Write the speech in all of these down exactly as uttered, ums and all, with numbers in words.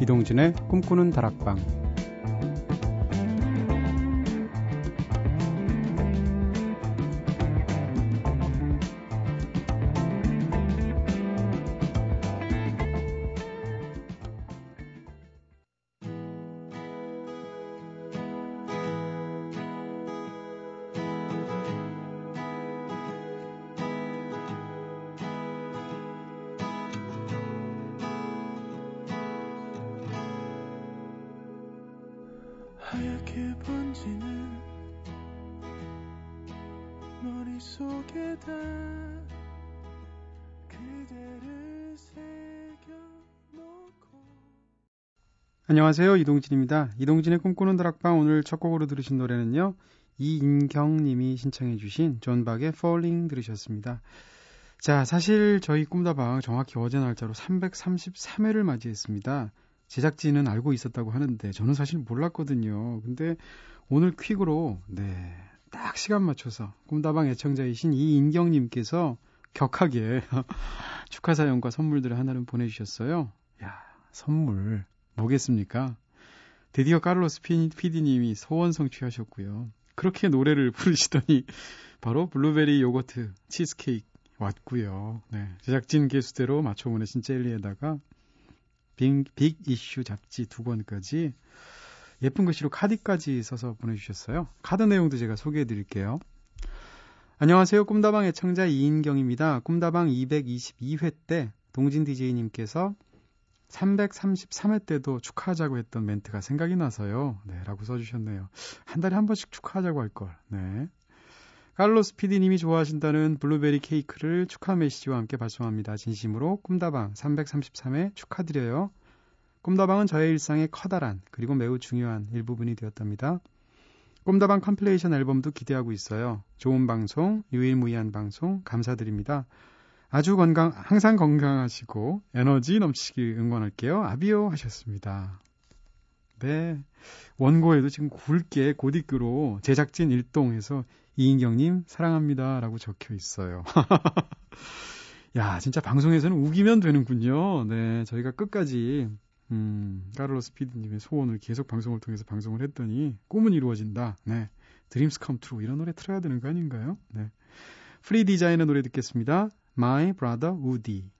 이동진의 꿈꾸는 다락방. 안녕하세요, 이동진입니다. 이동진의 꿈꾸는 다락방, 오늘 첫 곡으로 들으신 노래는요, 이인경 님이 신청해 주신 존박의 Falling 들으셨습니다. 자, 사실 저희 꿈다방 정확히 어제 날짜로 삼백삼십삼 회를 맞이했습니다. 제작진은 알고 있었다고 하는데 저는 사실 몰랐거든요. 근데 오늘 퀵으로 네, 딱 시간 맞춰서 꿈다방 애청자이신 이인경 님께서 격하게 축하 사연과 선물들을 하나를 보내주셨어요. 야, 선물 뭐겠습니까? 드디어 카를로스 피디님이 소원 성취하셨고요. 그렇게 노래를 부르시더니 바로 블루베리 요거트 치즈케이크 왔고요. 네, 제작진 개수대로 맞춰 보내신 젤리에다가 빅, 빅 이슈 잡지 두 권까지 예쁜 글씨로 카드까지 써서 보내주셨어요. 카드 내용도 제가 소개해드릴게요. 안녕하세요, 꿈다방 애청자 이인경입니다. 꿈다방 이백이십이 회 때 동진 디제이님께서 삼백삼십삼 회 때도 축하하자고 했던 멘트가 생각이 나서요. 네, 라고 써주셨네요. 한 달에 한 번씩 축하하자고 할걸. 네. 카를로스 피디님이 좋아하신다는 블루베리 케이크를 축하 메시지와 함께 발송합니다. 진심으로 꿈다방 삼백삼십삼 회 축하드려요. 꿈다방은 저의 일상의 커다란 그리고 매우 중요한 일부분이 되었답니다. 꿈다방 컴필레이션 앨범도 기대하고 있어요. 좋은 방송, 유일무이한 방송 감사드립니다. 아주 건강, 항상 건강하시고 에너지 넘치시길 응원할게요. 아비요 하셨습니다. 네, 원고에도 지금 굵게 고딕으로 제작진 일동에서 이인경님 사랑합니다 라고 적혀 있어요. 야, 진짜 방송에서는 우기면 되는군요. 네, 저희가 끝까지 음, 카를로스 피디님의 소원을 계속 방송을 통해서 방송을 했더니 꿈은 이루어진다. 네, 드림스 컴 트루 이런 노래 틀어야 되는 거 아닌가요? 네, 프리 디자인의 노래 듣겠습니다. My Brother Woody.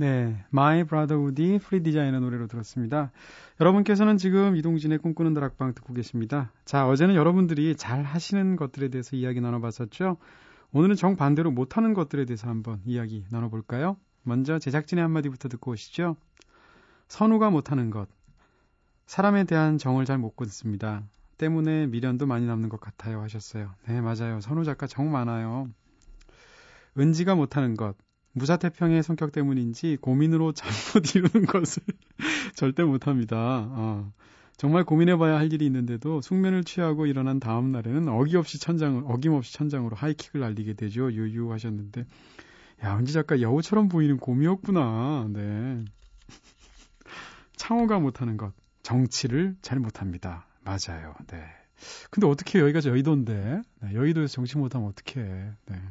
네, My Brother Woody, Free Design의 노래로 들었습니다. 여러분께서는 지금 이동진의 꿈꾸는 다락방 듣고 계십니다. 자, 어제는 여러분들이 잘 하시는 것들에 대해서 이야기 나눠봤었죠? 오늘은 정반대로 못하는 것들에 대해서 한번 이야기 나눠볼까요? 먼저 제작진의 한마디부터 듣고 오시죠. 선우가 못하는 것. 사람에 대한 정을 잘 못 긋습니다. 때문에 미련도 많이 남는 것 같아요 하셨어요. 네, 맞아요. 선우 작가 정 많아요. 은지가 못하는 것. 무사태평의 성격 때문인지 고민으로 잠 못 이루는 것을 절대 못합니다. 어. 정말 고민해봐야 할 일이 있는데도 숙면을 취하고 일어난 다음 날에는 어김없이 천장을, 어김없이 천장으로 하이킥을 날리게 되죠. 유유 하셨는데, 야, 은지 작가 여우처럼 보이는 곰이었구나. 네. 창호가 못하는 것, 정치를 잘 못합니다. 맞아요. 네. 근데 어떻게 여기가 여의도인데, 네, 여의도에서 정치 못하면 어떡해. 네.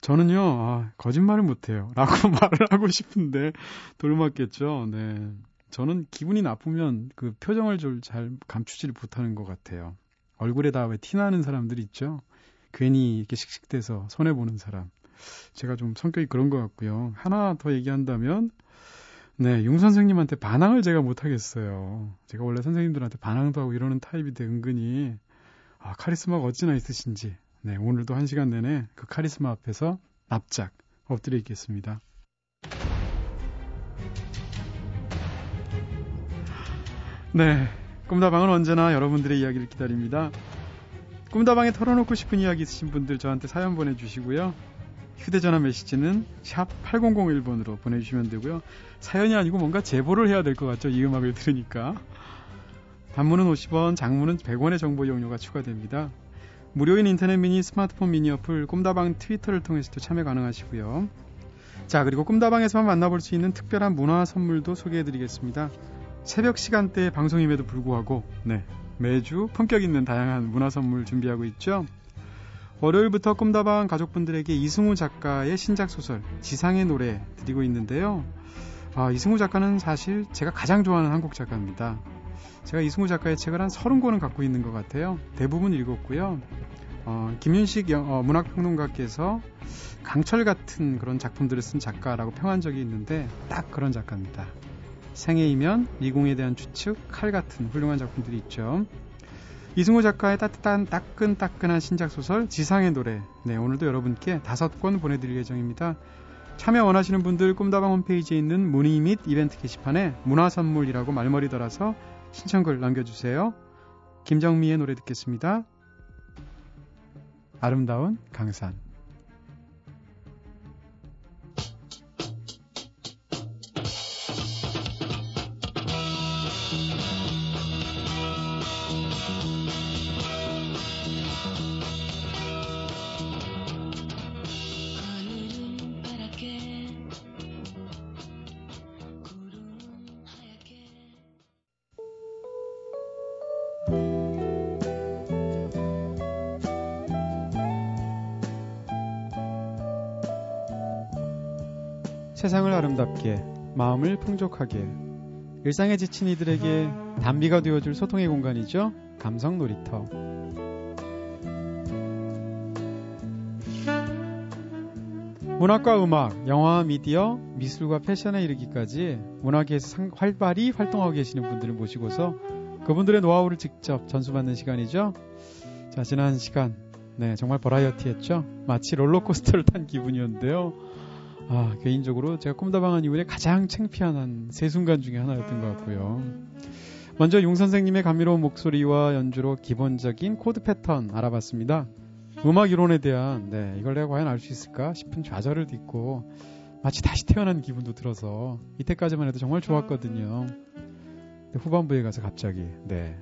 저는요, 아, 거짓말을 못해요 라고 말을 하고 싶은데 돌맞겠죠. 네, 저는 기분이 나쁘면 그 표정을 좀 잘 감추지를 못하는 것 같아요. 얼굴에 다 왜 티나는 사람들 있죠. 괜히 이렇게 씩씩대서 손해보는 사람. 제가 좀 성격이 그런 것 같고요. 하나 더 얘기한다면, 네, 융 선생님한테 반항을 제가 못하겠어요. 제가 원래 선생님들한테 반항도 하고 이러는 타입인데 은근히 아, 카리스마가 어찌나 있으신지. 네, 오늘도 한 시간 내내 그 카리스마 앞에서 납작 엎드려 있겠습니다. 네, 꿈다방은 언제나 여러분들의 이야기를 기다립니다. 꿈다방에 털어놓고 싶은 이야기 있으신 분들 저한테 사연 보내주시고요. 휴대전화 메시지는 샵 팔공공일 번으로 보내주시면 되고요. 사연이 아니고 뭔가 제보를 해야 될 것 같죠? 이 음악을 들으니까. 단문은 오십 원, 장문은 백 원의 정보 이용료가 추가됩니다. 무료인 인터넷 미니, 스마트폰 미니 어플, 꿈다방 트위터를 통해서도 참여 가능하시고요. 자, 그리고 꿈다방에서만 만나볼 수 있는 특별한 문화 선물도 소개해드리겠습니다. 새벽 시간대의 방송임에도 불구하고 네, 매주 품격 있는 다양한 문화 선물 준비하고 있죠. 월요일부터 꿈다방 가족분들에게 이승우 작가의 신작 소설 지상의 노래 드리고 있는데요. 아, 이승우 작가는 사실 제가 가장 좋아하는 한국 작가입니다. 제가 이승우 작가의 책을 한 서른 권은 갖고 있는 것 같아요. 대부분 읽었고요. 어, 김윤식 영, 어, 문학평론가께서 강철 같은 그런 작품들을 쓴 작가라고 평한 적이 있는데 딱 그런 작가입니다. 생애이면 미궁에 대한 추측, 칼 같은 훌륭한 작품들이 있죠. 이승우 작가의 따뜻한 따끈따끈한 신작소설 지상의 노래, 네, 오늘도 여러분께 다섯 권 보내드릴 예정입니다. 참여 원하시는 분들 꿈다방 홈페이지에 있는 문의 및 이벤트 게시판에 문화선물이라고 말머리 달아서 신청글 남겨주세요. 김정미의 노래 듣겠습니다. 아름다운 강산. 세상을 아름답게, 마음을 풍족하게, 일상에 지친 이들에게 담비가 되어줄 소통의 공간이죠. 감성 놀이터. 문학과 음악, 영화, 미디어, 미술과 패션에 이르기까지 문화계에서 활발히 활동하고 계시는 분들을 모시고서 그분들의 노하우를 직접 전수받는 시간이죠. 자, 지난 시간 네, 정말 버라이어티했죠. 마치 롤러코스터를 탄 기분이었는데요. 아, 개인적으로 제가 꿈다방한 이후에 가장 창피한 세 순간 중에 하나였던 것 같고요. 먼저 융 선생님의 감미로운 목소리와 연주로 기본적인 코드 패턴 알아봤습니다. 음악 이론에 대한 네, 이걸 내가 과연 알 수 있을까 싶은 좌절을 딛고 마치 다시 태어난 기분도 들어서 이때까지만 해도 정말 좋았거든요. 근데 후반부에 가서 갑자기 네,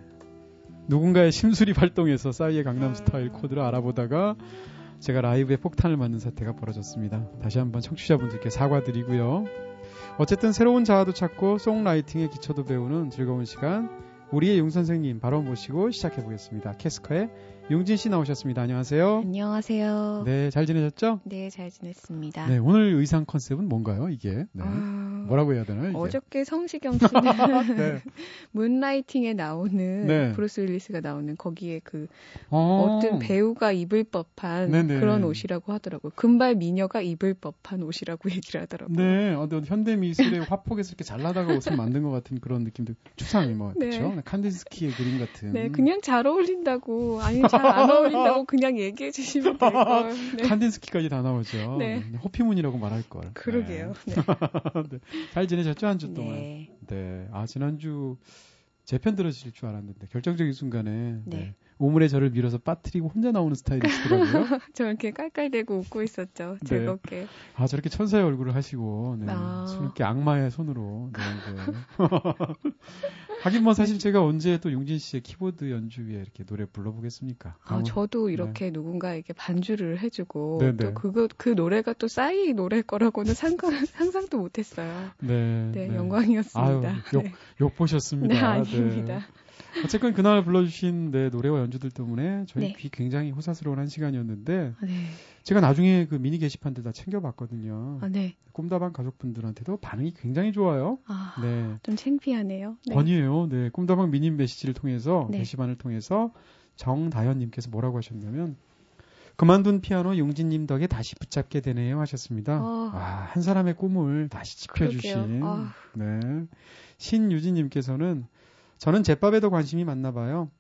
누군가의 심술이 발동해서 싸이의 강남스타일 코드를 알아보다가 제가 라이브에 폭탄을 맞는 사태가 벌어졌습니다. 다시 한번 청취자분들께 사과드리고요. 어쨌든 새로운 자아도 찾고 송라이팅의 기초도 배우는 즐거운 시간, 우리의 융 선생님 바로 모시고 시작해보겠습니다. 캐스커의 용진 씨 나오셨습니다. 안녕하세요. 안녕하세요. 네, 잘 지내셨죠? 네, 잘 지냈습니다. 네, 오늘 의상 컨셉은 뭔가요, 이게? 네. 아... 뭐라고 해야 되나요, 이게? 어저께 성시경 씨는 네. 문라이팅에 나오는 네. 브루스 윌리스가 나오는 거기에 그 아~ 어떤 배우가 입을 법한 네네. 그런 옷이라고 하더라고요. 금발 미녀가 입을 법한 옷이라고 얘기를 하더라고요. 네, 어, 현대 미술의 화폭에서 이렇게 잘라다가 옷을 만든 것 같은 그런 느낌도 추상이 뭐 네. 그렇죠? 칸딘스키의 그림 같은. 네, 그냥 잘 어울린다고 아니. 잘 안 어울린다고 그냥 얘기해 주시면 될 걸. 네. 칸딘스키까지 다 나오죠. 네. 호피문이라고 말할 걸. 그러게요. 네. 네. 잘 지내셨죠, 한 주 동안? 네. 네. 아, 지난주 제 편 들어주실 줄 알았는데 결정적인 순간에 네. 네. 오물에 저를 밀어서 빠뜨리고 혼자 나오는 스타일이시더라고요. 저 이렇게 깔깔대고 웃고 있었죠. 즐겁게. 네. 아, 저렇게 천사의 얼굴을 하시고 네. 아. 이렇게 악마의 손으로. 네. 네. 하긴 뭐 사실 제가 언제 또 용진 씨의 키보드 연주 위에 이렇게 노래 불러보겠습니까? 아, 저도 이렇게 네. 누군가에게 반주를 해주고 네네. 또 그거 그 노래가 또 싸이 노래 거라고는 상관, 상상도 못했어요. 네, 네, 네. 영광이었습니다. 아유, 욕, 네. 욕 보셨습니다. 네, 아닙니다. 네. 어쨌건 그날 불러주신 네, 노래와 연주들 때문에 저희 네. 귀 굉장히 호사스러운 한 시간이었는데 아, 네. 제가 나중에 그 미니 게시판들 다 챙겨봤거든요. 아, 네. 꿈다방 가족분들한테도 반응이 굉장히 좋아요. 아, 네. 좀 창피하네요. 네. 아니에요. 네. 꿈다방 미니 메시지를 통해서, 네. 게시판을 통해서 정다현님께서 뭐라고 하셨냐면, 그만둔 피아노 용진님 덕에 다시 붙잡게 되네요 하셨습니다. 어. 아, 한 사람의 꿈을 다시 지켜주신. 어. 네. 신유진님께서는, 저는 제밥에도 관심이 많나 봐요.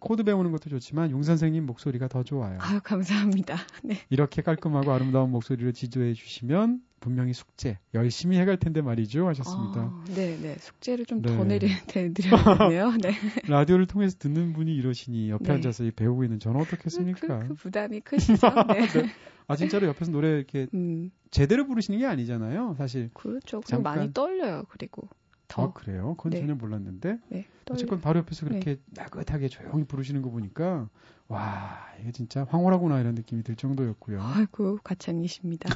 코드 배우는 것도 좋지만 융 선생님 목소리가 더 좋아요. 아유, 감사합니다. 네. 이렇게 깔끔하고 아름다운 목소리를 지도해 주시면 분명히 숙제 열심히 해갈 텐데 말이죠 하셨습니다. 어, 네네, 숙제를 좀 더 네. 내려드려야겠네요. 네. 라디오를 통해서 듣는 분이 이러시니 옆에 네. 앉아서 배우고 있는 저는 어떻겠습니까? 그, 그 부담이 크시죠. 네. 네. 아, 진짜로 옆에서 노래 이렇게 음. 제대로 부르시는 게 아니잖아요 사실. 그렇죠. 그럼 많이 떨려요. 그리고 더. 아, 그래요? 그건 네. 전혀 몰랐는데. 네. 어쨌건 바로 옆에서 그렇게 네. 나긋하게 조용히 부르시는 거 보니까 와 이게 진짜 황홀하구나 이런 느낌이 들 정도였고요. 아이고 가창이십니다.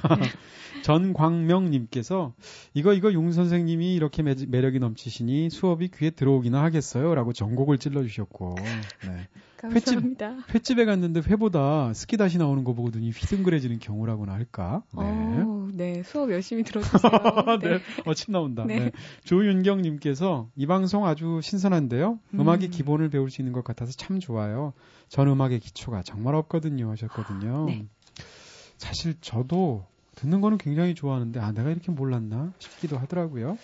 전광명님께서 이거 이거 융 선생님이 이렇게 매, 매력이 넘치시니 수업이 귀에 들어오기나 하겠어요 라고 전곡을 찔러주셨고 네. 감사합니다. 횟집, 횟집에 갔는데 회보다 스키다시 나오는 거 보고 눈이 휘둥그레지는 경우라고나 할까. 네, 오, 네. 수업 열심히 들어주세요. 네. 네. 어, 침 나온다. 네. 네. 조윤경님께서 이 방송 아주 신선한데요. 음. 음악의 기본을 배울 수 있는 것 같아서 참 좋아요. 전 음악의 기초가 정말 없거든요 하셨거든요. 네. 사실 저도 듣는 거는 굉장히 좋아하는데 아 내가 이렇게 몰랐나 싶기도 하더라고요.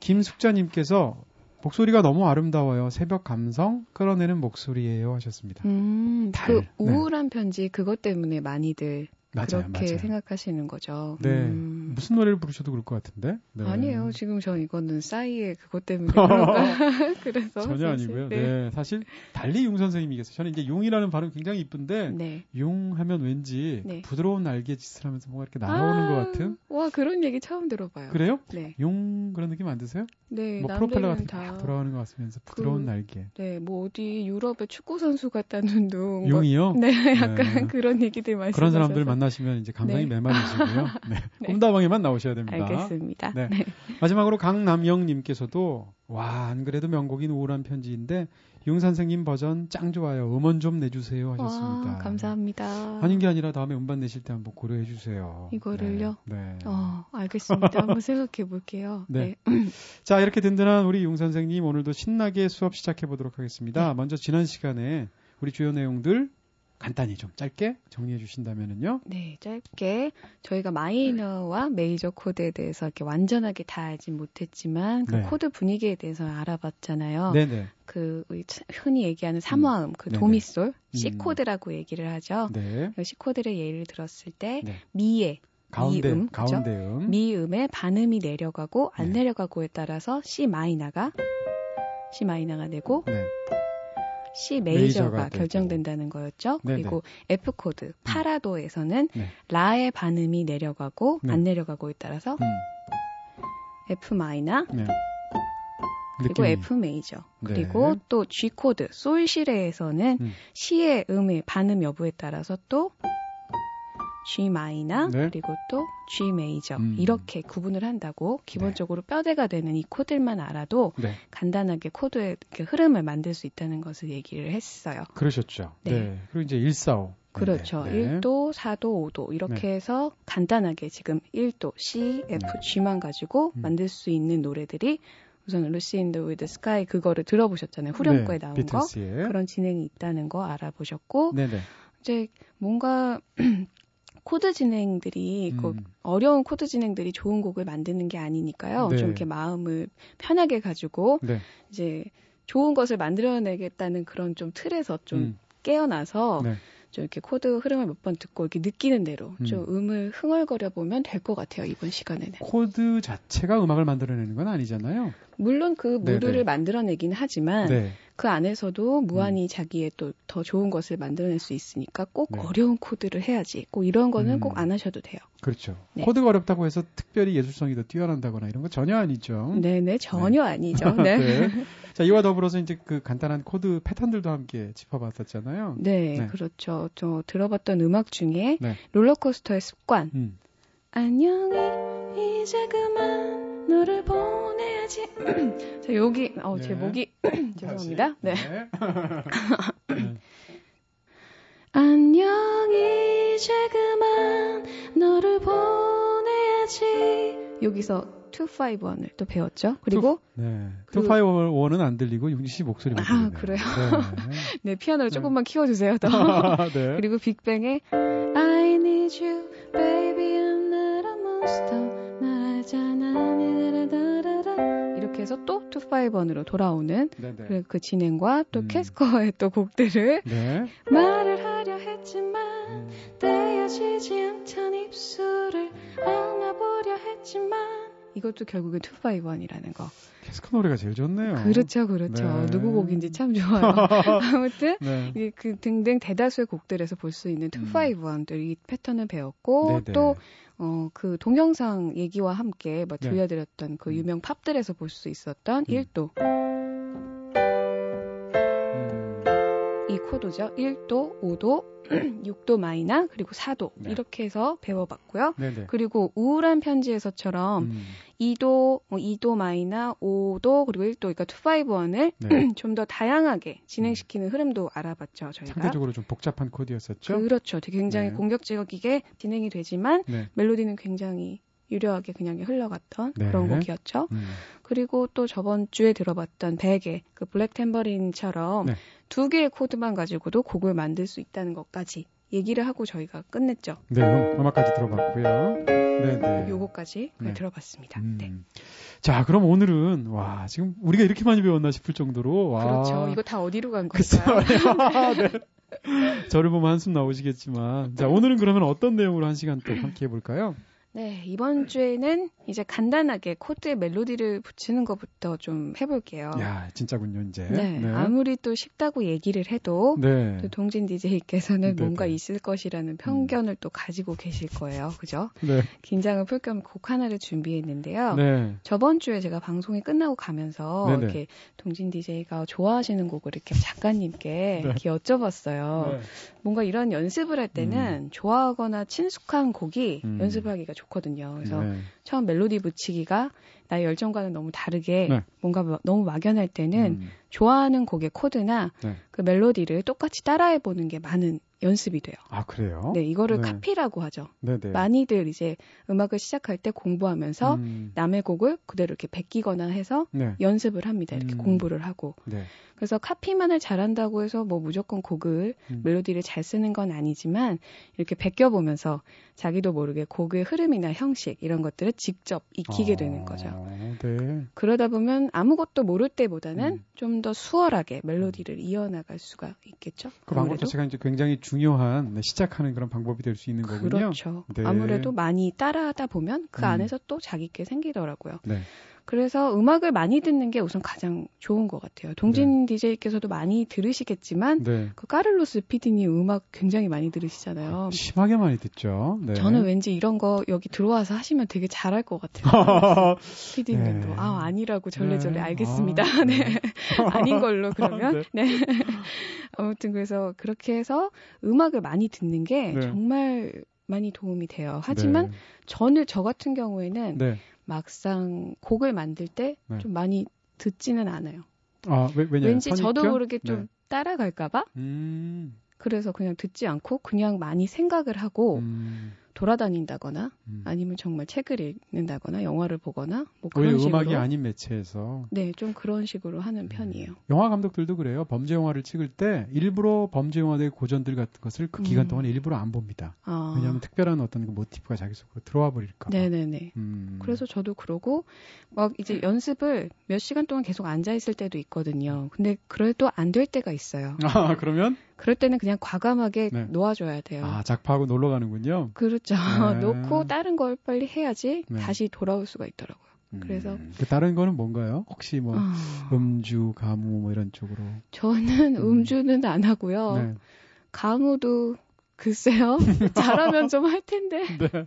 김숙자님께서 목소리가 너무 아름다워요. 새벽 감성 끌어내는 목소리예요 하셨습니다. 음, 달. 그 우울한 네. 편지 그것 때문에 많이들 맞아요, 그렇게 맞아요. 생각하시는 거죠. 네. 음. 무슨 노래를 부르셔도 그럴 것 같은데. 네. 아니에요. 지금 저 이거는 싸이의 그것 때문에 그래서 전혀 사실. 아니고요. 네. 네. 사실 달리 융 선생님이겠어요. 저는 이제 용이라는 발음 굉장히 이쁜데 네. 융 하면 왠지 네. 부드러운 날개짓을 하면서 뭔가 이렇게 날아오는 아~ 것 같은. 와 그런 얘기 처음 들어봐요. 그래요? 네. 용 그런 느낌 안 드세요? 네. 뭐 프로펠러 같은 게 돌아가는 것 같으면서 부드러운 그, 날개. 네. 뭐 어디 유럽의 축구 선수 같다는 둥. 용이요? 뭐, 네. 약간 네. 그런 얘기들 많이. 그런 사람들 많이. 만나시면 이제 감상이 네. 메마르시고요. 네. 네. 꿈다방에만 나오셔야 됩니다. 알겠습니다. 네. 네. 마지막으로 강남영님께서도 와, 안 그래도 명곡인 우울한 편지인데 융 선생님 버전 짱 좋아요. 음원 좀 내주세요 하셨습니다. 와, 감사합니다. 아닌 게 아니라 다음에 음반 내실 때 한번 고려해 주세요. 이거를요? 네. 네. 어, 알겠습니다. 한번 생각해 볼게요. 네. 네. 자, 이렇게 든든한 우리 융 선생님 오늘도 신나게 수업 시작해 보도록 하겠습니다. 네. 먼저 지난 시간에 우리 주요 내용들 간단히 좀 짧게 정리해 주신다면은요. 네, 짧게 저희가 마이너와 메이저 코드에 대해서 이렇게 완전하게 다 알진 못했지만 그 네. 코드 분위기에 대해서 알아봤잖아요. 네네. 그 우리 흔히 얘기하는 삼화음, 음. 그 네네. 도미솔 C 코드라고 얘기를 하죠. 네. C 코드를 예를 들었을 때 네. 미에 가운데, 미음, 가운데음, 미음에 반음이 내려가고 안 네. 내려가고에 따라서 C 마이너가 C 마이너가 되고. 네. C 메이저가, 메이저가 결정된다는 거였죠. 네네. 그리고 F 코드 파라도에서는 네. 라의 반음이 내려가고 네. 안 내려가고에 따라서 음. F 마이너 네. 그리고 느낌이. F 메이저 네. 그리고 또 G 코드 솔시레에서는 음. C의 음의 반음 여부에 따라서 또 G 마이너 네. 그리고 또 G 메이저 음. 이렇게 구분을 한다고 기본적으로 네. 뼈대가 되는 이 코드만 알아도 네. 간단하게 코드의 흐름을 만들 수 있다는 것을 얘기를 했어요. 그러셨죠. 네. 네. 그리고 이제 일, 사, 오. 그렇죠. 네. 일 도, 사 도, 오 도 이렇게 네. 해서 간단하게 지금 일 도, C, F, 네. G만 가지고 음. 만들 수 있는 노래들이 우선 Lucy in the Sky 그거를 들어보셨잖아요. 후렴구에 네. 나온 비틀스의. 거. 그런 진행이 있다는 거 알아보셨고 네네. 이제 뭔가 코드 진행들이 음. 그 어려운 코드 진행들이 좋은 곡을 만드는 게 아니니까요. 네. 좀 이렇게 마음을 편하게 가지고 네. 이제 좋은 것을 만들어내겠다는 그런 좀 틀에서 좀 음. 깨어나서 네. 좀 이렇게 코드 흐름을 몇 번 듣고 이렇게 느끼는 대로 음. 좀 음을 흥얼거려 보면 될 것 같아요. 이번 시간에는. 코드 자체가 음악을 만들어내는 건 아니잖아요. 물론 그 무드를 네네. 만들어내긴 하지만 네. 그 안에서도 무한히 음. 자기의 또 더 좋은 것을 만들어낼 수 있으니까 꼭 네. 어려운 코드를 해야지. 꼭 이런 거는 음. 꼭 안 하셔도 돼요. 그렇죠. 네. 코드가 어렵다고 해서 특별히 예술성이 더 뛰어난다거나 이런 거 전혀 아니죠. 네네. 전혀 네. 아니죠. 네. 네. 자, 이와 더불어서 이제 그 간단한 코드 패턴들도 함께 짚어봤었잖아요. 네. 네. 그렇죠. 저 들어봤던 음악 중에 네. 롤러코스터의 습관. 음. 안녕히 이제 그만. 너를 보내야지. 자, 여기, 어, 네. 제 목이, 죄송합니다. 네. 네. 안녕, 이제 그만, 너를 보내야지. 여기서 이백오십일을 또 배웠죠. 그리고 투, 네. 그리고, 이백오십일은 안 들리고 용진 씨 목소리만 들리네요. 아, 그래요? 네, 네 피아노를 네. 조금만 키워주세요. 더. 네. 그리고 빅뱅의 I need you, baby, I'm not a monster. 이렇게 해서 또 이백오십일으로 돌아오는 네네. 그 진행과 또 음. 캐스커의 또 곡들을 네. 말을 하려 했지만 떼어지지 않던 입술을 안아보려 했지만 이것도 결국엔 이백오십일이라는 거. 캐스커 노래가 제일 좋네요. 그렇죠, 그렇죠. 네. 누구 곡인지 참 좋아요. 아무튼 네. 이 그 등등 대다수의 곡들에서 볼 수 있는 이백오십일들 이 패턴을 배웠고 네네. 또 어, 그 동영상 얘기와 함께 뭐 네. 들려드렸던 그 유명 팝들에서 볼 수 있었던 음. 일 도 이 코드죠. 일 도, 오 도, 육 도 마이너, 그리고 사 도 네. 이렇게 해서 배워봤고요. 네네. 그리고 우울한 편지에서처럼 음. 이 도, 이 도 마이너, 오 도, 그리고 일 도, 그러니까 이, 오, 일을 네. 좀 더 다양하게 진행시키는 흐름도 알아봤죠. 저희가. 상대적으로 좀 복잡한 코드였었죠? 그렇죠. 되게 굉장히 네. 공격적이게 진행이 되지만 네. 멜로디는 굉장히 유려하게 그냥 흘러갔던 네. 그런 곡이었죠. 음. 그리고 또 저번 주에 들어봤던 백의 그 블랙 탬버린처럼 네. 두 개의 코드만 가지고도 곡을 만들 수 있다는 것까지 얘기를 하고 저희가 끝냈죠. 네, 음, 음악까지 들어봤고요. 네네. 요거까지 네. 들어봤습니다. 음. 네. 자, 그럼 오늘은 와 지금 우리가 이렇게 많이 배웠나 싶을 정도로 와. 그렇죠. 이거 다 어디로 간 걸까요? 네. 저를 보면 한숨 나오시겠지만 자 오늘은 그러면 어떤 내용으로 한 시간 또 함께 해볼까요? 네, 이번 주에는 이제 간단하게 코드에 멜로디를 붙이는 것부터 좀 해볼게요. 야, 진짜군요, 이제. 네, 네. 아무리 또 쉽다고 얘기를 해도 네. 또 동진 디제이께서는 네, 뭔가 네. 있을 것이라는 편견을 음. 또 가지고 계실 거예요. 그죠? 네. 긴장을 풀 겸 곡 하나를 준비했는데요. 네. 저번 주에 제가 방송이 끝나고 가면서 네, 네. 이렇게 동진 디제이가 좋아하시는 곡을 이렇게 작가님께 네. 이렇게 여쭤봤어요. 네. 뭔가 이런 연습을 할 때는 음. 좋아하거나 친숙한 곡이 음. 연습하기가 좋거든요. 그래서 네. 처음 멜로디 붙이기가 나의 열정과는 너무 다르게 네. 뭔가 너무 막연할 때는 음. 좋아하는 곡의 코드나 네. 그 멜로디를 똑같이 따라해보는 게 많은 연습이 돼요. 아, 그래요? 네, 이거를 네. 카피라고 하죠. 네네. 많이들 이제 음악을 시작할 때 공부하면서 음. 남의 곡을 그대로 이렇게 베끼거나 해서 네. 연습을 합니다. 이렇게 음. 공부를 하고. 네. 그래서 카피만을 잘한다고 해서 뭐 무조건 곡을, 음. 멜로디를 잘 쓰는 건 아니지만 이렇게 베껴보면서 자기도 모르게 곡의 흐름이나 형식 이런 것들을 직접 익히게 아, 되는 거죠. 네. 그러다 보면 아무것도 모를 때보다는 음. 좀 더 수월하게 멜로디를 이어나갈 수가 있겠죠. 그 방법 자체가 이제 굉장히 중요한 네, 시작하는 그런 방법이 될 수 있는 거군요. 그렇죠. 네. 아무래도 많이 따라하다 보면 그 음. 안에서 또 자기께 생기더라고요. 네. 그래서 음악을 많이 듣는 게 우선 가장 좋은 것 같아요. 동진 네. 디제이께서도 많이 들으시겠지만 네. 그 카를로스 피디님 음악 굉장히 많이 들으시잖아요. 심하게 많이 듣죠. 네. 저는 왠지 이런 거 여기 들어와서 하시면 되게 잘할 것 같아요. 피디님도 네. 아 아니라고 절레절레 네. 알겠습니다. 아, 네. 네. 아닌 걸로 그러면. 네. 네. 아무튼 그래서 그렇게 해서 음악을 많이 듣는 게 네. 정말 많이 도움이 돼요. 하지만 네. 저는 저 같은 경우에는 네. 막상 곡을 만들 때 좀 네. 많이 듣지는 않아요. 아, 왜, 왜냐? 왠지 선입견? 저도 모르게 좀 네. 따라갈까 봐. 음. 그래서 그냥 듣지 않고 그냥 많이 생각을 하고 음. 돌아다닌다거나 음. 아니면 정말 책을 읽는다거나 영화를 보거나 뭐 그런 오히려 식으로. 음악이 아닌 매체에서. 네, 좀 그런 식으로 하는 편이에요. 영화 감독들도 그래요. 범죄 영화를 찍을 때 일부러 범죄 영화의 고전들 같은 것을 그 기간 동안 음. 일부러 안 봅니다. 아. 왜냐하면 특별한 어떤 그 모티프가 자기 속으로 들어와 버릴까. 네네네. 음. 그래서 저도 그러고 막 이제 연습을 몇 시간 동안 계속 앉아 있을 때도 있거든요. 근데 그래도 안 될 때가 있어요. 아, 그러면? 그럴 때는 그냥 과감하게 네. 놓아줘야 돼요. 아, 작파하고 놀러 가는군요. 그렇죠. 네. 놓고 다른 걸 빨리 해야지 네. 다시 돌아올 수가 있더라고요. 음. 그래서 그 다른 거는 뭔가요? 혹시 뭐 아... 음주, 가무 뭐 이런 쪽으로? 저는 음주는 음. 안 하고요. 네. 가무도 글쎄요. 잘하면 좀 할 텐데. 네.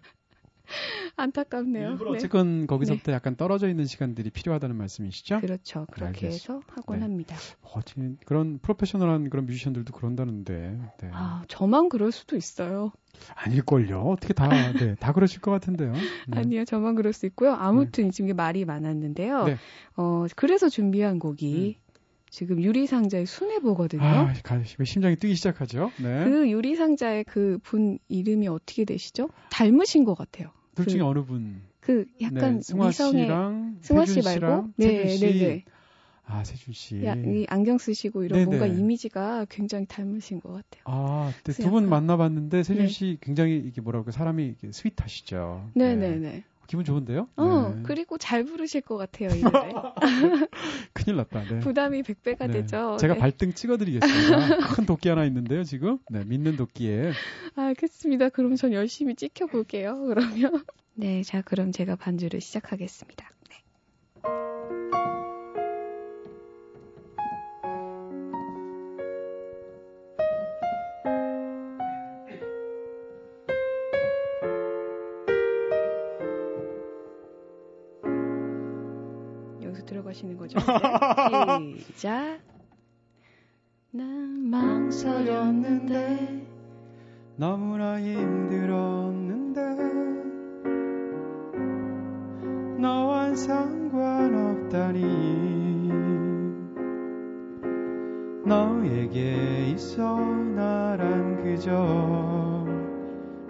안타깝네요. 일부러 네. 어쨌건 거기서부터 네. 약간 떨어져 있는 시간들이 필요하다는 말씀이시죠? 그렇죠. 그렇게 알겠습니다. 해서 하곤 네. 합니다. 어, 그런 프로페셔널한 그런 뮤지션들도 그런다는데. 네. 아, 저만 그럴 수도 있어요. 아닐걸요. 어떻게 다, 네, 다 그러실 것 같은데요. 음. 아니요. 저만 그럴 수 있고요. 아무튼 네. 지금 이게 말이 많았는데요. 네. 어, 그래서 준비한 곡이 음. 지금 유리상자의 순회보거든요. 아, 심장이 뛰기 시작하죠. 네. 그 유리상자의 그 분 이름이 어떻게 되시죠? 닮으신 것 같아요. 둘 중에 그, 어느 분? 그 약간 네, 승화 미성의 씨랑 승화 씨 말고 네, 세준 씨. 네네. 아, 세준 씨. 야, 이 안경 쓰시고 이런 네네. 뭔가 이미지가 굉장히 닮으신 것 같아요. 아, 네, 두 분 만나봤는데 세준 네. 씨 굉장히 이게 뭐라고 사람이 이렇게 스윗하시죠. 네네네. 네. 기분 좋은데요? 어, 네. 그리고 잘 부르실 것 같아요, 이 노래. 큰일 났다. 네. 부담이 백 배가 네. 되죠. 제가 네. 발등 찍어드리겠습니다. 큰 도끼 하나 있는데요, 지금. 네, 믿는 도끼에. 알겠습니다. 그럼 전 열심히 찍혀볼게요, 그러면. 네, 자, 그럼 제가 반주를 시작하겠습니다. 네. 들어가시는 거죠. 시작. 난 망설였는데 너무나 힘들었는데 너와 상관없다니 너에게 있어 나란 그저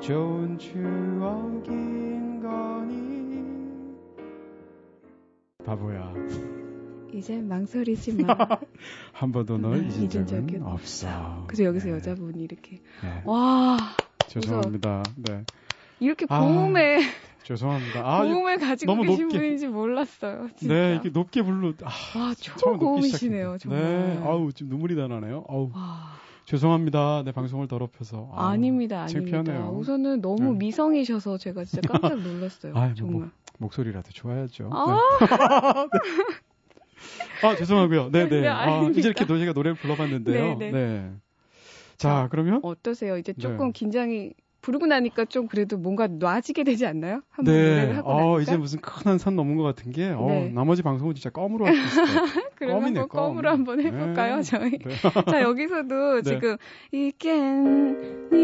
좋은 추억인 거니 바보야 이제 망설이지 마. 한 번도 널 잊은 적은, 적은 없어. 그래서 여기서 네. 여자분이 이렇게 네. 와 죄송합니다. 네. 이렇게 고음에 아, 죄송합니다. 아, 고음을 가지고 계신 높게. 분인지 몰랐어요. 진짜. 네, 이렇게 높게 불러. 아, 와 초고음이시네요. 정말. 네, 아우 지금 눈물이 다 나네요. 아우. 와. 죄송합니다. 내 방송을 더럽혀서. 아, 아닙니다. 창피하네요. 아닙니다. 우선은 너무 네. 미성이셔서 제가 진짜 깜짝 놀랐어요. 아, 정말. 뭐, 목소리라도 좋아야죠. 아, 네. 아 죄송하고요. 네네. 아, 이제 이렇게 제가 노래를 불러봤는데요. 네네. 네. 자, 그러면? 어떠세요? 이제 조금 네. 긴장이 부르고 나니까 좀 그래도 뭔가 놔지게 되지 않나요? 한번 네. 노래를 하고 나니까. 아, 이제 무슨 큰 한 산 넘은 것 같은 게 어, 네. 나머지 방송은 진짜 껌으로 할 수 있어요. 그럼 한번 껌으로 한번 해볼까요, 네. 저희? 네. 자, 여기서도 네. 지금 이겠니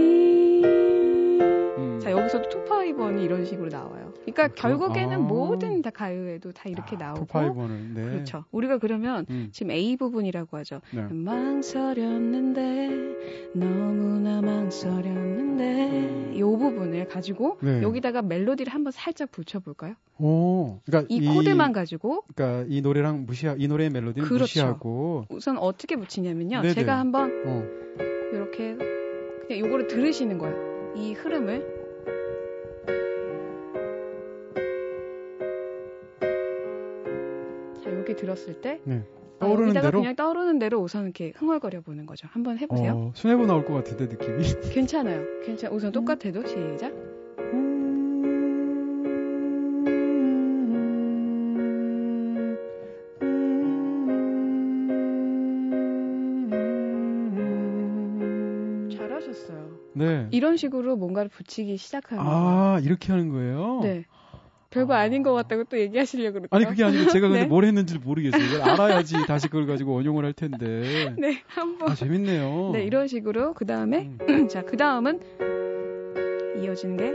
음. 자, 여기서도 투파이번이 이런 식으로 나와요. 그러니까 그렇죠? 결국에는 아. 모든 다 가요에도 다 이렇게 아, 나오고 투파이번은 네. 그렇죠. 우리가 그러면 음. 지금 A 부분이라고 하죠. 네. 망설였는데 너무나 망설였는데 이 부분을 가지고 네. 여기다가 멜로디를 한번 살짝 붙여볼까요? 오, 그러니까 이, 이 코드만 가지고 그러니까 이 노래랑 무시하 이 노래의 멜로디는 그렇죠. 무시하고 우선 어떻게 붙이냐면요. 네네. 제가 한번 어. 이렇게 그냥 요거를 들으시는 거예요. 이 흐름을 자 이렇게 들었을 때 네. 떠오르는 아, 대로 그냥 떠오르는 대로 우선 이렇게 흥얼거려 보는 거죠. 한번 해보세요. 어, 순회보 나올 것 같은데 느낌이. 괜찮아요. 괜찮. 우선 똑같아도 시작. 네. 이런 식으로 뭔가를 붙이기 시작하는 거예요. 아, 이렇게 하는 거예요? 네. 별거 아... 아닌 것 같다고 또 얘기하시려고 그러죠. 아니, 그게 아니고 제가 근데 네. 뭘 했는지 모르겠어요. 이걸 알아야지 다시 그걸 가지고 원용을 할 텐데. 네, 한번. 아, 재밌네요. 네, 이런 식으로 그 다음에 음. 자, 그 다음은 이어지는 게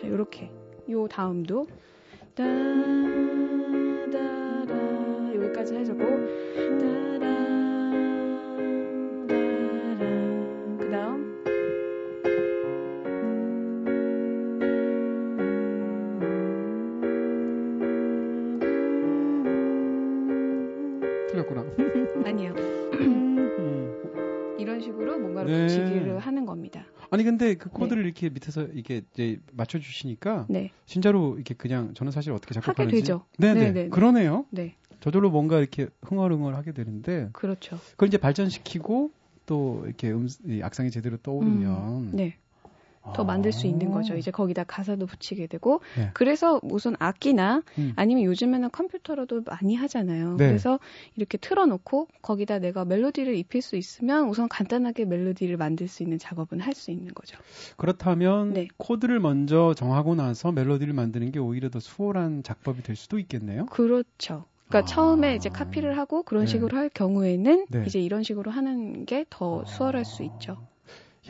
자, 요렇게. 요 다음도 짠 다라 여기까지 해주고 다라 다라 그 다음 틀렸구나 아니요 이런 식으로 뭔가를 네. 붙이기를 하는 겁니다. 아니 근데 그 코드를 네. 이렇게 밑에서 이게 이제 맞춰 주시니까 네. 진짜로 이렇게 그냥 저는 사실 어떻게 작곡하는지 하게 되죠. 네네. 네네. 그러네요. 네. 저절로 뭔가 이렇게 흥얼흥얼 하게 되는데 그렇죠. 그걸 이제 발전시키고 또 이렇게 음, 악상이 제대로 떠오르면 음, 네. 더 만들 수 있는 거죠. 이제 거기다 가사도 붙이게 되고 네. 그래서 우선 악기나 음. 아니면 요즘에는 컴퓨터로도 많이 하잖아요. 네. 그래서 이렇게 틀어놓고 거기다 내가 멜로디를 입힐 수 있으면 우선 간단하게 멜로디를 만들 수 있는 작업은 할 수 있는 거죠. 그렇다면 네. 코드를 먼저 정하고 나서 멜로디를 만드는 게 오히려 더 수월한 작법이 될 수도 있겠네요. 그렇죠. 그러니까 아, 처음에 이제 카피를 하고 그런 네. 식으로 할 경우에는 네. 이제 이런 식으로 하는 게 더 수월할 수 있죠.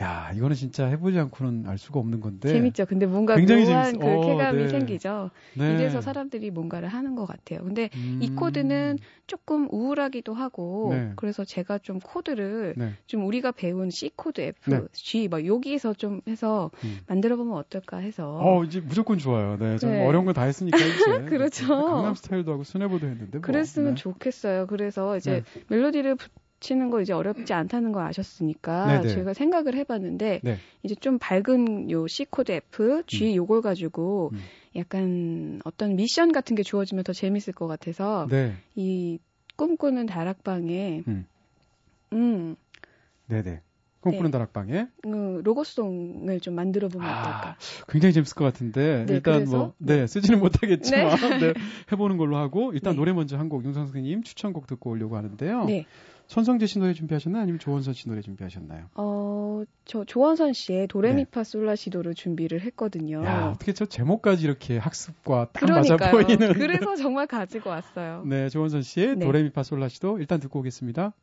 야, 이거는 진짜 해보지 않고는 알 수가 없는 건데. 재밌죠. 근데 뭔가 굉장히 묘한 재밌... 그 오, 쾌감이 네. 생기죠. 네. 이래서 사람들이 뭔가를 하는 것 같아요. 근데 음... 이 코드는 조금 우울하기도 하고, 네. 그래서 제가 좀 코드를 네. 좀 우리가 배운 C 코드, F, 네. G 막 여기서 좀 해서 음. 만들어보면 어떨까 해서. 어, 이제 무조건 좋아요. 네, 좀 네. 어려운 거 다 했으니까 이제. 그렇죠. 강남 스타일도 하고 순회보도 했는데. 뭐. 그랬으면 네. 좋겠어요. 그래서 이제 네. 멜로디를 치는 거 이제 어렵지 않다는 걸 아셨으니까 네네. 저희가 생각을 해봤는데 네. 이제 좀 밝은 요 C 코드 F, G 음. 요걸 가지고 음. 약간 어떤 미션 같은 게 주어지면 더 재밌을 것 같아서 네. 이 꿈꾸는 다락방에 음, 음. 네네 꿈꾸는 네. 다락방에 그 로고송을 좀 만들어 보면 아, 어떨까? 굉장히 재밌을 것 같은데 네, 일단 뭐 네 쓰지는 못하겠지만 네. 네, 해보는 걸로 하고 일단 네. 노래 먼저 한 곡 윤 선생님 추천곡 듣고 오려고 하는데요. 네. 손성재 씨 노래 준비하셨나요? 아니면 조원선 씨 노래 준비하셨나요? 어, 저 조원선 씨의 도레미파솔라시도를 네. 준비를 했거든요. 야, 어떻게 저 제목까지 이렇게 학습과 딱 맞아 보이는. 그래서 정말 가지고 왔어요. 네, 조원선 씨의 네. 도레미파솔라시도 일단 듣고 오겠습니다.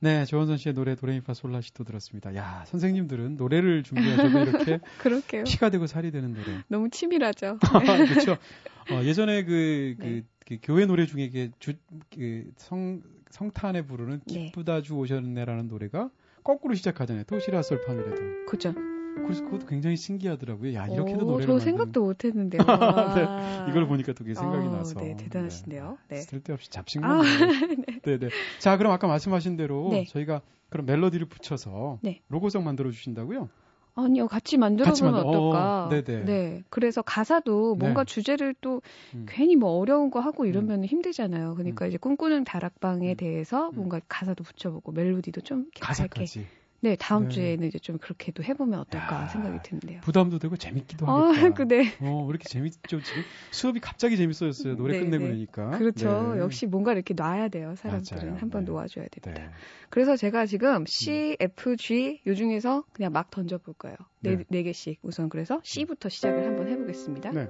네, 조원선 씨의 노래 도레미파솔라시도 들었습니다. 야, 선생님들은 노래를 준비하셔도 이렇게 그럴게요. 피가 되고 살이 되는 노래. 너무 치밀하죠. 그렇죠. 어, 예전에 그, 그, 네. 그 교회 노래 중에 주, 그 성, 성탄에 부르는 기쁘다 주 오셨네라는 노래가 거꾸로 시작하잖아요. 도시라 솔파미레도. 그죠. 그래서 그것도 굉장히 신기하더라고요. 야, 이렇게도 노래를 저 만드는... 생각도 못했는데요. 네, 이걸 보니까 되게 생각이 오, 나서. 네, 대단하신데요. 네. 네. 쓸데없이 잡신감. 아, 네. 네, 네. 자, 그럼 아까 말씀하신 대로 네. 저희가 그럼 멜로디를 붙여서 네. 로고송 만들어 주신다고요? 아니요, 같이 만들어보면 만들... 어떨까? 어, 네네. 네, 그래서 가사도 뭔가 네. 주제를 또 음. 괜히 뭐 어려운 거 하고 이러면 음. 힘들잖아요. 그러니까 음. 이제 꿈꾸는 다락방에 음. 대해서 음. 뭔가 가사도 붙여보고 멜로디도 좀 가사까지. 네, 다음 네. 주에는 이제 좀 그렇게도 해보면 어떨까 야, 생각이 드는데요. 부담도 되고 재밌기도 하겠다. 아, 네. 어, 왜 이렇게 재밌죠? 지금 수업이 갑자기 재밌어졌어요. 노래 네, 끝내고 나니까. 네. 그렇죠. 네. 역시 뭔가 이렇게 놔야 돼요. 사람들은 한번 네. 놓아줘야 됩니다. 네. 그래서 제가 지금 C, F, G 요 중에서 그냥 막 던져볼 거예요. 네, 네. 네 개씩 우선 그래서 C부터 시작을 한번 해보겠습니다. 네.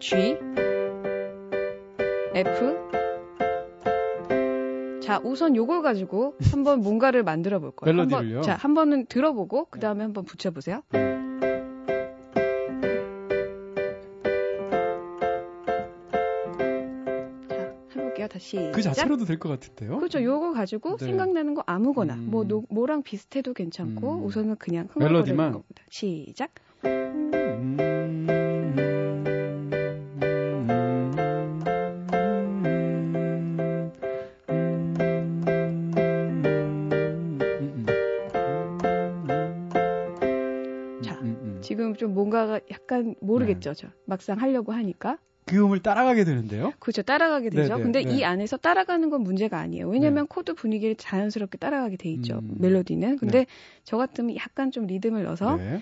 G, F. 자, 우선 요걸 가지고 한번 뭔가를 만들어 볼 거예요. 멜로디를요? 자, 한 번은 들어보고 그 다음에 한번 붙여보세요. 자, 해볼게요. 다시. 그 자체로도 될 것 같은데요? 그렇죠. 요거 가지고 네. 생각나는 거 아무거나 음. 뭐, 노, 뭐랑 비슷해도 괜찮고 음. 우선은 그냥 흥얼거리는 겁니다. 시작. 좀 뭔가가 약간 모르겠죠. 네. 저 막상 하려고 하니까. 그 음을 따라가게 되는데요? 그렇죠. 따라가게 되죠. 네네, 근데 네. 이 안에서 따라가는 건 문제가 아니에요. 왜냐하면 네. 코드 분위기를 자연스럽게 따라가게 돼 있죠. 음. 멜로디는. 근데 네. 저 같으면 약간 좀 리듬을 넣어서 네.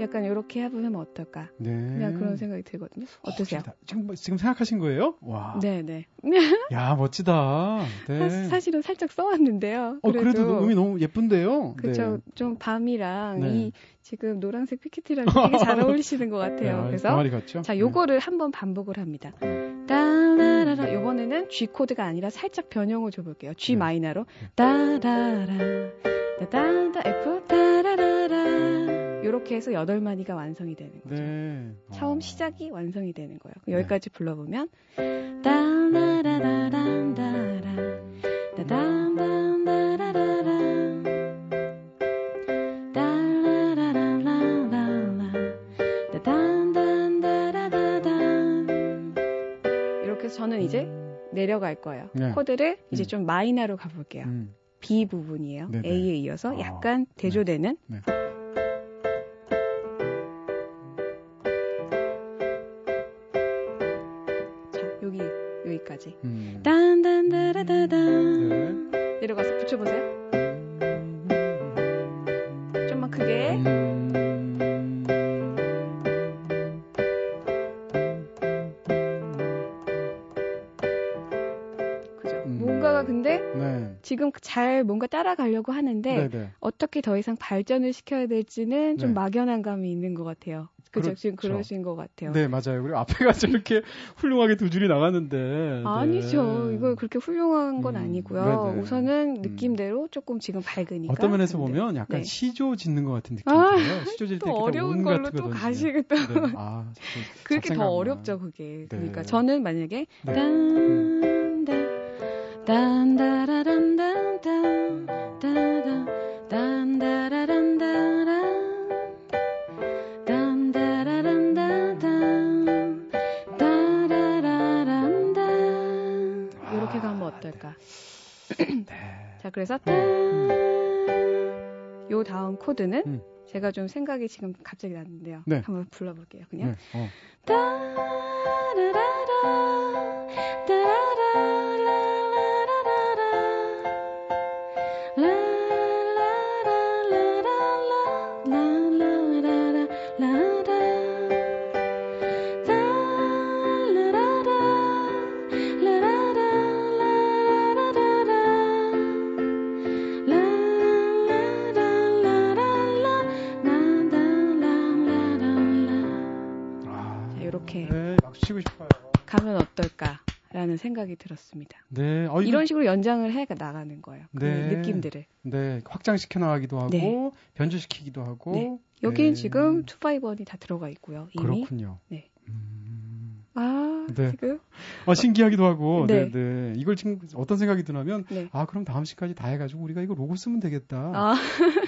약간 이렇게 해보면 어떨까? 네. 그냥 그런 생각이 들거든요. 어떠세요? 오, 지금 지금 생각하신 거예요? 와. 네네. 야, 멋지다. 네. 사, 사실은 살짝 써왔는데요. 어, 그래도, 그래도 음이 너무 예쁜데요. 그렇죠. 네. 좀 밤이랑 네. 이 지금 노란색 피키티랑 되게 잘 어울리시는 것 같아요. 네, 그래서 동아리 같죠? 자, 요거를 네. 한번 반복을 합니다. 따라라. 요번에는 G 코드가 아니라 살짝 변형을 줘볼게요. G 네. 마이너로 따라라. 따다 F 따라라라. 이렇게 해서 여덟 마디가 완성이 되는 거죠. 네. 처음 시작이 완성이 되는 거예요. 네. 여기까지 불러보면 이렇게 해서 저는 이제 내려갈 거예요. 네. 코드를 이제 좀 마이너로 가볼게요. 음. B 부분이에요. 네네. A에 이어서 아. 약간 대조되는 네. 네. 여기까지. 음. 딴딴따라다단 네. 내려가서 붙여보세요. 좀만 크게. 음. 그죠. 음. 뭔가가 근데 네. 지금 잘 뭔가 따라가려고 하는데 네네. 어떻게 더 이상 발전을 시켜야 될지는 네. 좀 막연한 감이 있는 것 같아요. 그렇죠. 지금 그러신 것 같아요. 네, 맞아요. 그리고 앞에가 저렇게 훌륭하게 두 줄이 나갔는데. 아니죠. 네. 이거 그렇게 훌륭한 건 음, 아니고요. 네네. 우선은 느낌대로 조금 지금 밝으니까. 어떤 면에서 근데, 보면 약간 네. 시조 짓는 것 같은 느낌이에요. 아, 시조 짓을 때 어려운 걸로 같은 또 가시고 또. 네. 아, 그렇게 더 어렵죠, 그게. 네. 그러니까 저는 만약에 네. 딴다 딴다라란다 딴다 딴다라란다 딴다라란다 어떨까? 네. 자, 그래서 네. 음. 요 다음 코드는 음. 제가 좀 생각이 지금 갑자기 났는데요. 네. 한번 불러볼게요. 그냥 네. 어. 따라라라, 따라라라라라라, 라라라라라라라라라. 가면 어떨까라는 생각이 들었습니다. 네, 어, 이런 식으로 연장을 해 나가는 거예요. 그 네, 느낌들을. 네, 확장시켜 나가기도 하고 네. 변주시키기도 하고. 네. 여기는 네. 지금 투 파이브원이 다 들어가 있고요. 이미. 그렇군요. 네. 음... 아, 네. 지금? 아, 신기하기도 하고. 네. 네, 네. 이걸 지금 어떤 생각이 드냐면 네. 아, 그럼 다음 시까지 다 해가지고 우리가 이거 로고 쓰면 되겠다. 아.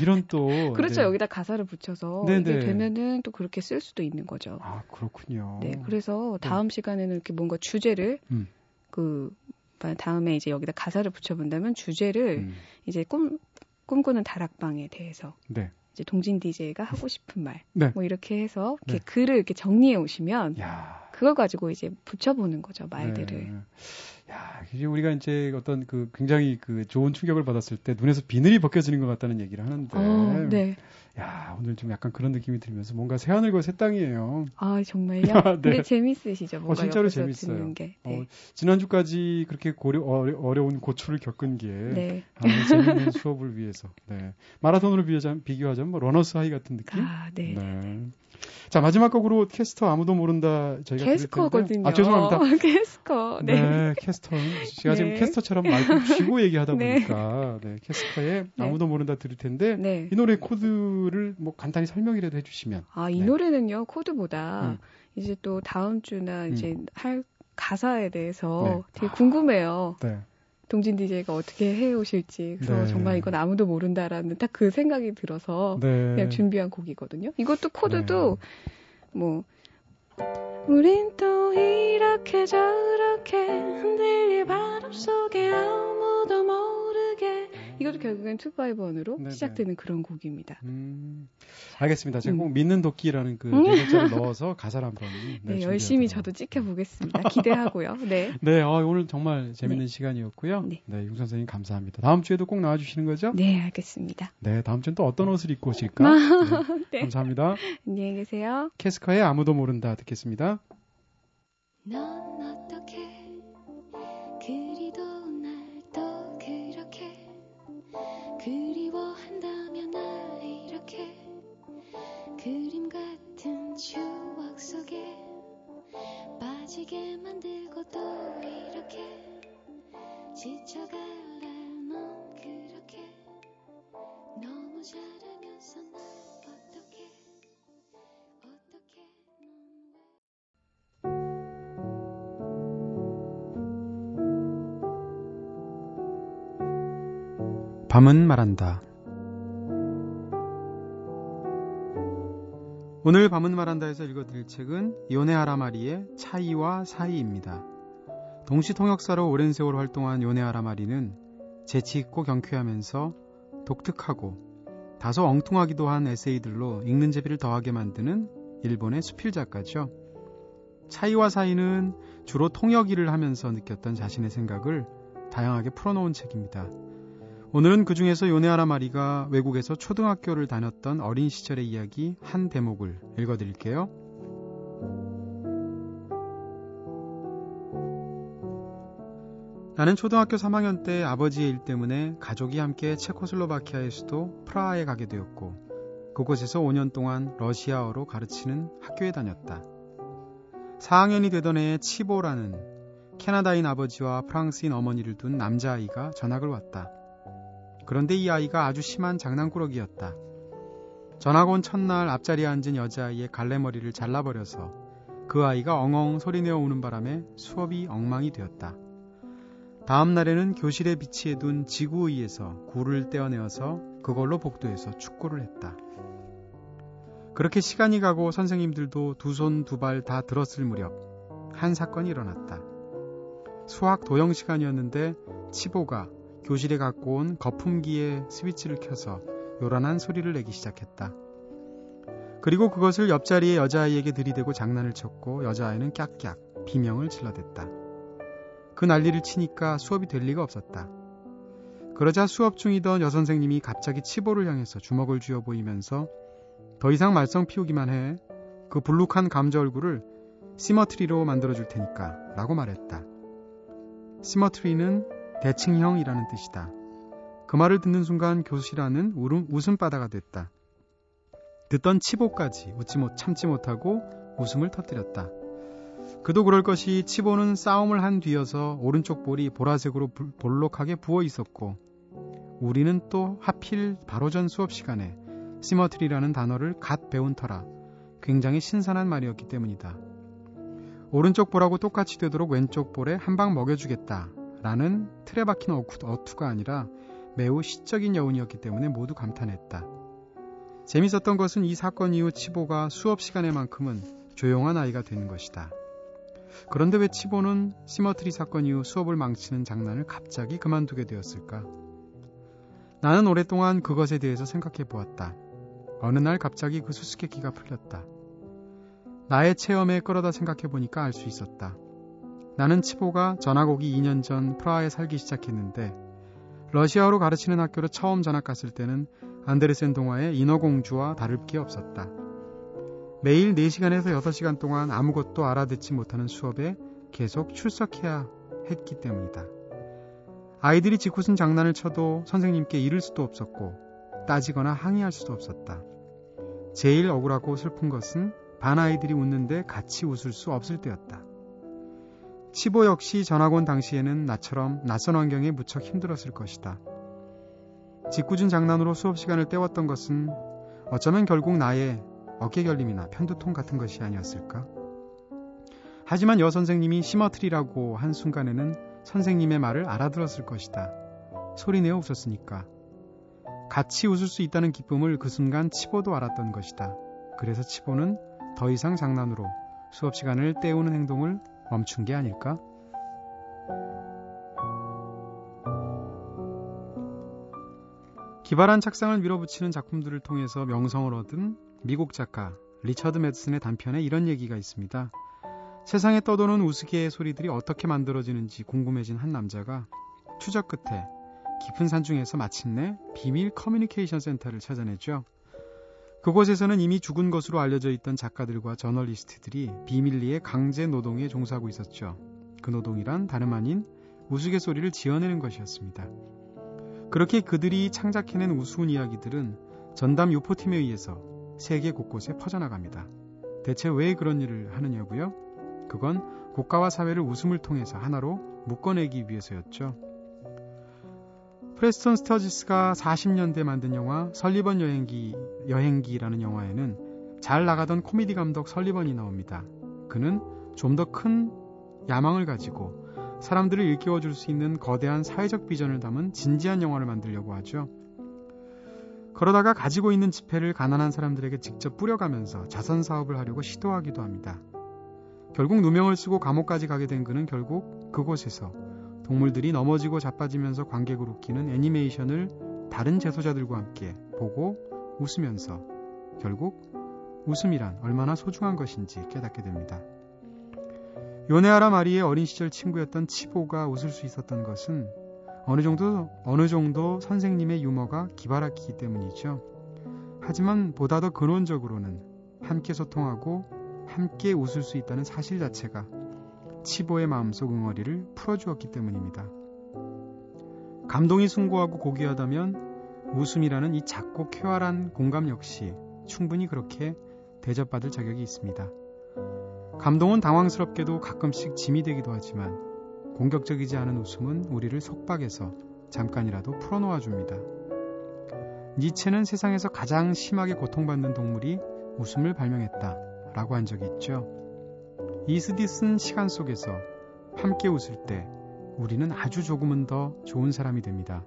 이런 또. 그렇죠. 네. 여기다 가사를 붙여서 네, 이게 네. 되면은 또 그렇게 쓸 수도 있는 거죠. 아, 그렇군요. 네, 그래서 다음 네. 시간에는 이렇게 뭔가 주제를 음. 그 다음에 이제 여기다 가사를 붙여본다면 주제를 음. 이제 꿈 꿈꾸는 다락방에 대해서. 네. 이제 동진 디제이가 하고 싶은 말, 네. 뭐 이렇게 해서 이렇게 네. 글을 이렇게 정리해 오시면 야. 그걸 가지고 이제 붙여보는 거죠 말들을. 네. 야, 이제 우리가 이제 어떤 그 굉장히 그 좋은 충격을 받았을 때 눈에서 비늘이 벗겨지는 것 같다는 얘기를 하는데, 어, 네. 야 오늘 좀 약간 그런 느낌이 들면서 뭔가 새 하늘과 새 땅이에요. 아 정말요? 네. 근데 재밌으시죠? 뭔가 어, 진짜로 재밌어요. 게. 네. 어, 지난주까지 그렇게 고려, 어려, 어려운 고초를 겪은 게 네. 아, 재밌는 수업을 위해서. 네. 마라톤으로 비교하자면, 비교하자면 뭐 러너스 하이 같은 느낌? 아, 네. 네. 자 마지막 곡으로 캐스터 아무도 모른다 저희가 캐스커거든요. 아 죄송합니다. 어, 캐스커. 네. 네 캐스터. 제가 네. 지금 캐스터처럼 말고 쥐고 얘기하다 보니까 네. 네, 캐스커의 네. 아무도 모른다 들을 텐데 네. 이 노래 코드를 뭐 간단히 설명이라도 해주시면. 아, 이 네. 노래는요 코드보다 음. 이제 또 다음 주나 이제 음. 할 가사에 대해서 네. 되게 궁금해요. 아, 네. 동진 디제이가 어떻게 해오실지 그래서 네. 정말 이건 아무도 모른다라는 딱 그 생각이 들어서 네. 그냥 준비한 곡이거든요. 이것도 코드도 네. 뭐 우린 또 이렇게 저렇게 흔들릴 바람 속에 아무도 모르게 이것도 결국엔 투 파이브원으로 시작되는 그런 곡입니다. 음, 알겠습니다. 제가 음. 꼭 믿는 도끼라는 그 리듬을 넣어서 가사를 한번 네, 네, 열심히 저도 찍혀보겠습니다. 기대하고요. 네, 네 어, 오늘 정말 재밌는 네. 시간이었고요. 네, 네, 융 선생님 감사합니다. 다음 주에도 꼭 나와주시는 거죠? 네, 알겠습니다. 네, 다음 주엔 또 어떤 옷을 입고 오실까? 네, 네. 감사합니다. 안녕히 계세요. 캐스커의 아무도 모른다 듣겠습니다. 넌 어떻게 그리도 날 또 그렇게 그리워한다면 나 이렇게 그림 같은 추억 속에 빠지게 만들고 또 이렇게 지쳐갈래 넌 그렇게 너무 잘하면서 나 어떻게 어떻게 밤은 말한다. 오늘 밤은 말한다에서 읽어드릴 책은 요네 아라마리의 차이와 사이입니다. 동시통역사로 오랜 세월 활동한 요네 아라마리는 재치있고 경쾌하면서 독특하고 다소 엉뚱하기도 한 에세이들로 읽는 재미를 더하게 만드는 일본의 수필작가죠. 차이와 사이는 주로 통역 일을 하면서 느꼈던 자신의 생각을 다양하게 풀어놓은 책입니다. 오늘은 그 중에서 요네 아라마리가 외국에서 초등학교를 다녔던 어린 시절의 이야기 한 대목을 읽어드릴게요. 나는 초등학교 삼 학년 때 아버지의 일 때문에 가족이 함께 체코슬로바키아의 수도 프라하에 가게 되었고 그곳에서 오 년 동안 러시아어로 가르치는 학교에 다녔다. 사 학년이 되던 해에 치보라는 캐나다인 아버지와 프랑스인 어머니를 둔 남자아이가 전학을 왔다. 그런데 이 아이가 아주 심한 장난꾸러기였다. 전학 온 첫날 앞자리에 앉은 여자아이의 갈래머리를 잘라버려서 그 아이가 엉엉 소리내어 우는 바람에 수업이 엉망이 되었다. 다음 날에는 교실에 비치해 둔 지구의에서 굴을 떼어내어서 그걸로 복도에서 축구를 했다. 그렇게 시간이 가고 선생님들도 두 손 두 발 다 들었을 무렵 한 사건이 일어났다. 수학 도형 시간이었는데 치보가 교실에 갖고 온 거품기에 스위치를 켜서 요란한 소리를 내기 시작했다. 그리고 그것을 옆자리의 여자아이에게 들이대고 장난을 쳤고 여자아이는 깍깍 비명을 질러댔다. 그 난리를 치니까 수업이 될 리가 없었다. 그러자 수업 중이던 여선생님이 갑자기 치보를 향해서 주먹을 쥐어 보이면서 더 이상 말썽 피우기만 해. 그 불룩한 감자 얼굴을 시머트리로 만들어줄 테니까 라고 말했다. 시머트리는 대칭형이라는 뜻이다. 그 말을 듣는 순간 교실 안은 웃음바다가 됐다. 듣던 치보까지 웃지 못 참지 못하고 웃음을 터뜨렸다. 그도 그럴 것이 치보는 싸움을 한 뒤여서 오른쪽 볼이 보라색으로 불, 볼록하게 부어있었고 우리는 또 하필 바로 전 수업 시간에 시머트리라는 단어를 갓 배운 터라 굉장히 신선한 말이었기 때문이다. 오른쪽 볼하고 똑같이 되도록 왼쪽 볼에 한방 먹여주겠다 라는 틀에 박힌 어투가 아니라 매우 시적인 여운이었기 때문에 모두 감탄했다. 재밌었던 것은 이 사건 이후 치보가 수업 시간에만큼은 조용한 아이가 된 것이다. 그런데 왜 치보는 시머트리 사건 이후 수업을 망치는 장난을 갑자기 그만두게 되었을까? 나는 오랫동안 그것에 대해서 생각해 보았다. 어느 날 갑자기 그 수수께끼가 풀렸다. 나의 체험에 끌어다 생각해 보니까 알 수 있었다. 나는 치보가 전학 오기 이 년 전 프라하에 살기 시작했는데 러시아어로 가르치는 학교로 처음 전학 갔을 때는 안데르센 동화의 인어공주와 다를 게 없었다. 매일 네 시간에서 여섯 시간 동안 아무것도 알아듣지 못하는 수업에 계속 출석해야 했기 때문이다. 아이들이 짓궂은 장난을 쳐도 선생님께 이를 수도 없었고 따지거나 항의할 수도 없었다. 제일 억울하고 슬픈 것은 반 아이들이 웃는데 같이 웃을 수 없을 때였다. 치보 역시 전학 온 당시에는 나처럼 낯선 환경에 무척 힘들었을 것이다. 짓궂은 장난으로 수업 시간을 때웠던 것은 어쩌면 결국 나의 어깨결림이나 편두통 같은 것이 아니었을까? 하지만 여선생님이 시머트리라고 한 순간에는 선생님의 말을 알아들었을 것이다. 소리내어 웃었으니까. 같이 웃을 수 있다는 기쁨을 그 순간 치보도 알았던 것이다. 그래서 치보는 더 이상 장난으로 수업 시간을 때우는 행동을 멈춘 게 아닐까? 기발한 착상을 밀어붙이는 작품들을 통해서 명성을 얻은 미국 작가 리처드 매드슨의 단편에 이런 얘기가 있습니다. 세상에 떠도는 우스개의 소리들이 어떻게 만들어지는지 궁금해진 한 남자가 추적 끝에 깊은 산중에서 마침내 비밀 커뮤니케이션 센터를 찾아내죠. 그곳에서는 이미 죽은 것으로 알려져 있던 작가들과 저널리스트들이 비밀리에 강제 노동에 종사하고 있었죠. 그 노동이란 다름 아닌 우스갯소리를 지어내는 것이었습니다. 그렇게 그들이 창작해낸 우스운 이야기들은 전담 유포팀에 의해서 세계 곳곳에 퍼져나갑니다. 대체 왜 그런 일을 하느냐고요? 그건 국가와 사회를 웃음을 통해서 하나로 묶어내기 위해서였죠. 프레스턴 스터지스가 사십 년대 만든 영화 설리번 여행기, 여행기라는 영화에는 잘 나가던 코미디 감독 설리번이 나옵니다. 그는 좀 더 큰 야망을 가지고 사람들을 일깨워줄 수 있는 거대한 사회적 비전을 담은 진지한 영화를 만들려고 하죠. 그러다가 가지고 있는 지폐를 가난한 사람들에게 직접 뿌려가면서 자선사업을 하려고 시도하기도 합니다. 결국 누명을 쓰고 감옥까지 가게 된 그는 결국 그곳에서 동물들이 넘어지고 자빠지면서 관객을 웃기는 애니메이션을 다른 재소자들과 함께 보고 웃으면서 결국 웃음이란 얼마나 소중한 것인지 깨닫게 됩니다. 요네아라 마리의 어린 시절 친구였던 치보가 웃을 수 있었던 것은 어느 정도 어느 정도 선생님의 유머가 기발했기 때문이죠. 하지만 보다 더 근원적으로는 함께 소통하고 함께 웃을 수 있다는 사실 자체가 치보의 마음속 응어리를 풀어주었기 때문입니다. 감동이 숭고하고 고귀하다면 웃음이라는 이 작고 쾌활한 공감 역시 충분히 그렇게 대접받을 자격이 있습니다. 감동은 당황스럽게도 가끔씩 짐이 되기도 하지만 공격적이지 않은 웃음은 우리를 속박에서 잠깐이라도 풀어놓아줍니다. 니체는 세상에서 가장 심하게 고통받는 동물이 웃음을 발명했다 라고 한 적이 있죠. 이스디슨 시간 속에서 함께 웃을 때 우리는 아주 조금은 더 좋은 사람이 됩니다.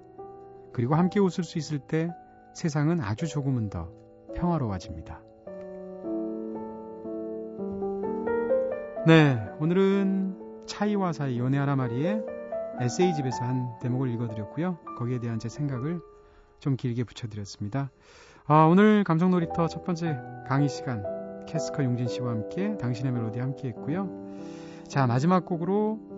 그리고 함께 웃을 수 있을 때 세상은 아주 조금은 더 평화로워집니다. 네, 오늘은 차이와 사이 연애하라 말이에 에세이집에서 한 대목을 읽어드렸고요. 거기에 대한 제 생각을 좀 길게 붙여드렸습니다. 아, 오늘 감성 놀이터 첫 번째 강의 시간 캐스커 용진 씨와 함께 당신의 멜로디 함께 했고요. 자, 마지막 곡으로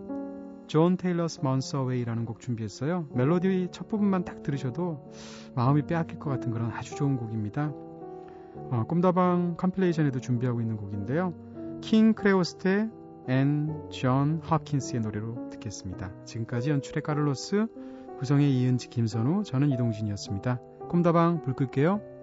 존 테일러스 먼스 어웨이라는 곡 준비했어요. 멜로디 첫 부분만 딱 들으셔도 마음이 빼앗길 것 같은 그런 아주 좋은 곡입니다. 어, 꿈다방 컴필레이션에도 준비하고 있는 곡인데요. 킹 크레오스테 앤 존 허킨스의 노래로 듣겠습니다. 지금까지 연출의 카를로스, 구성의 이은지, 김선우, 저는 이동진이었습니다. 꿈다방 불 끌게요.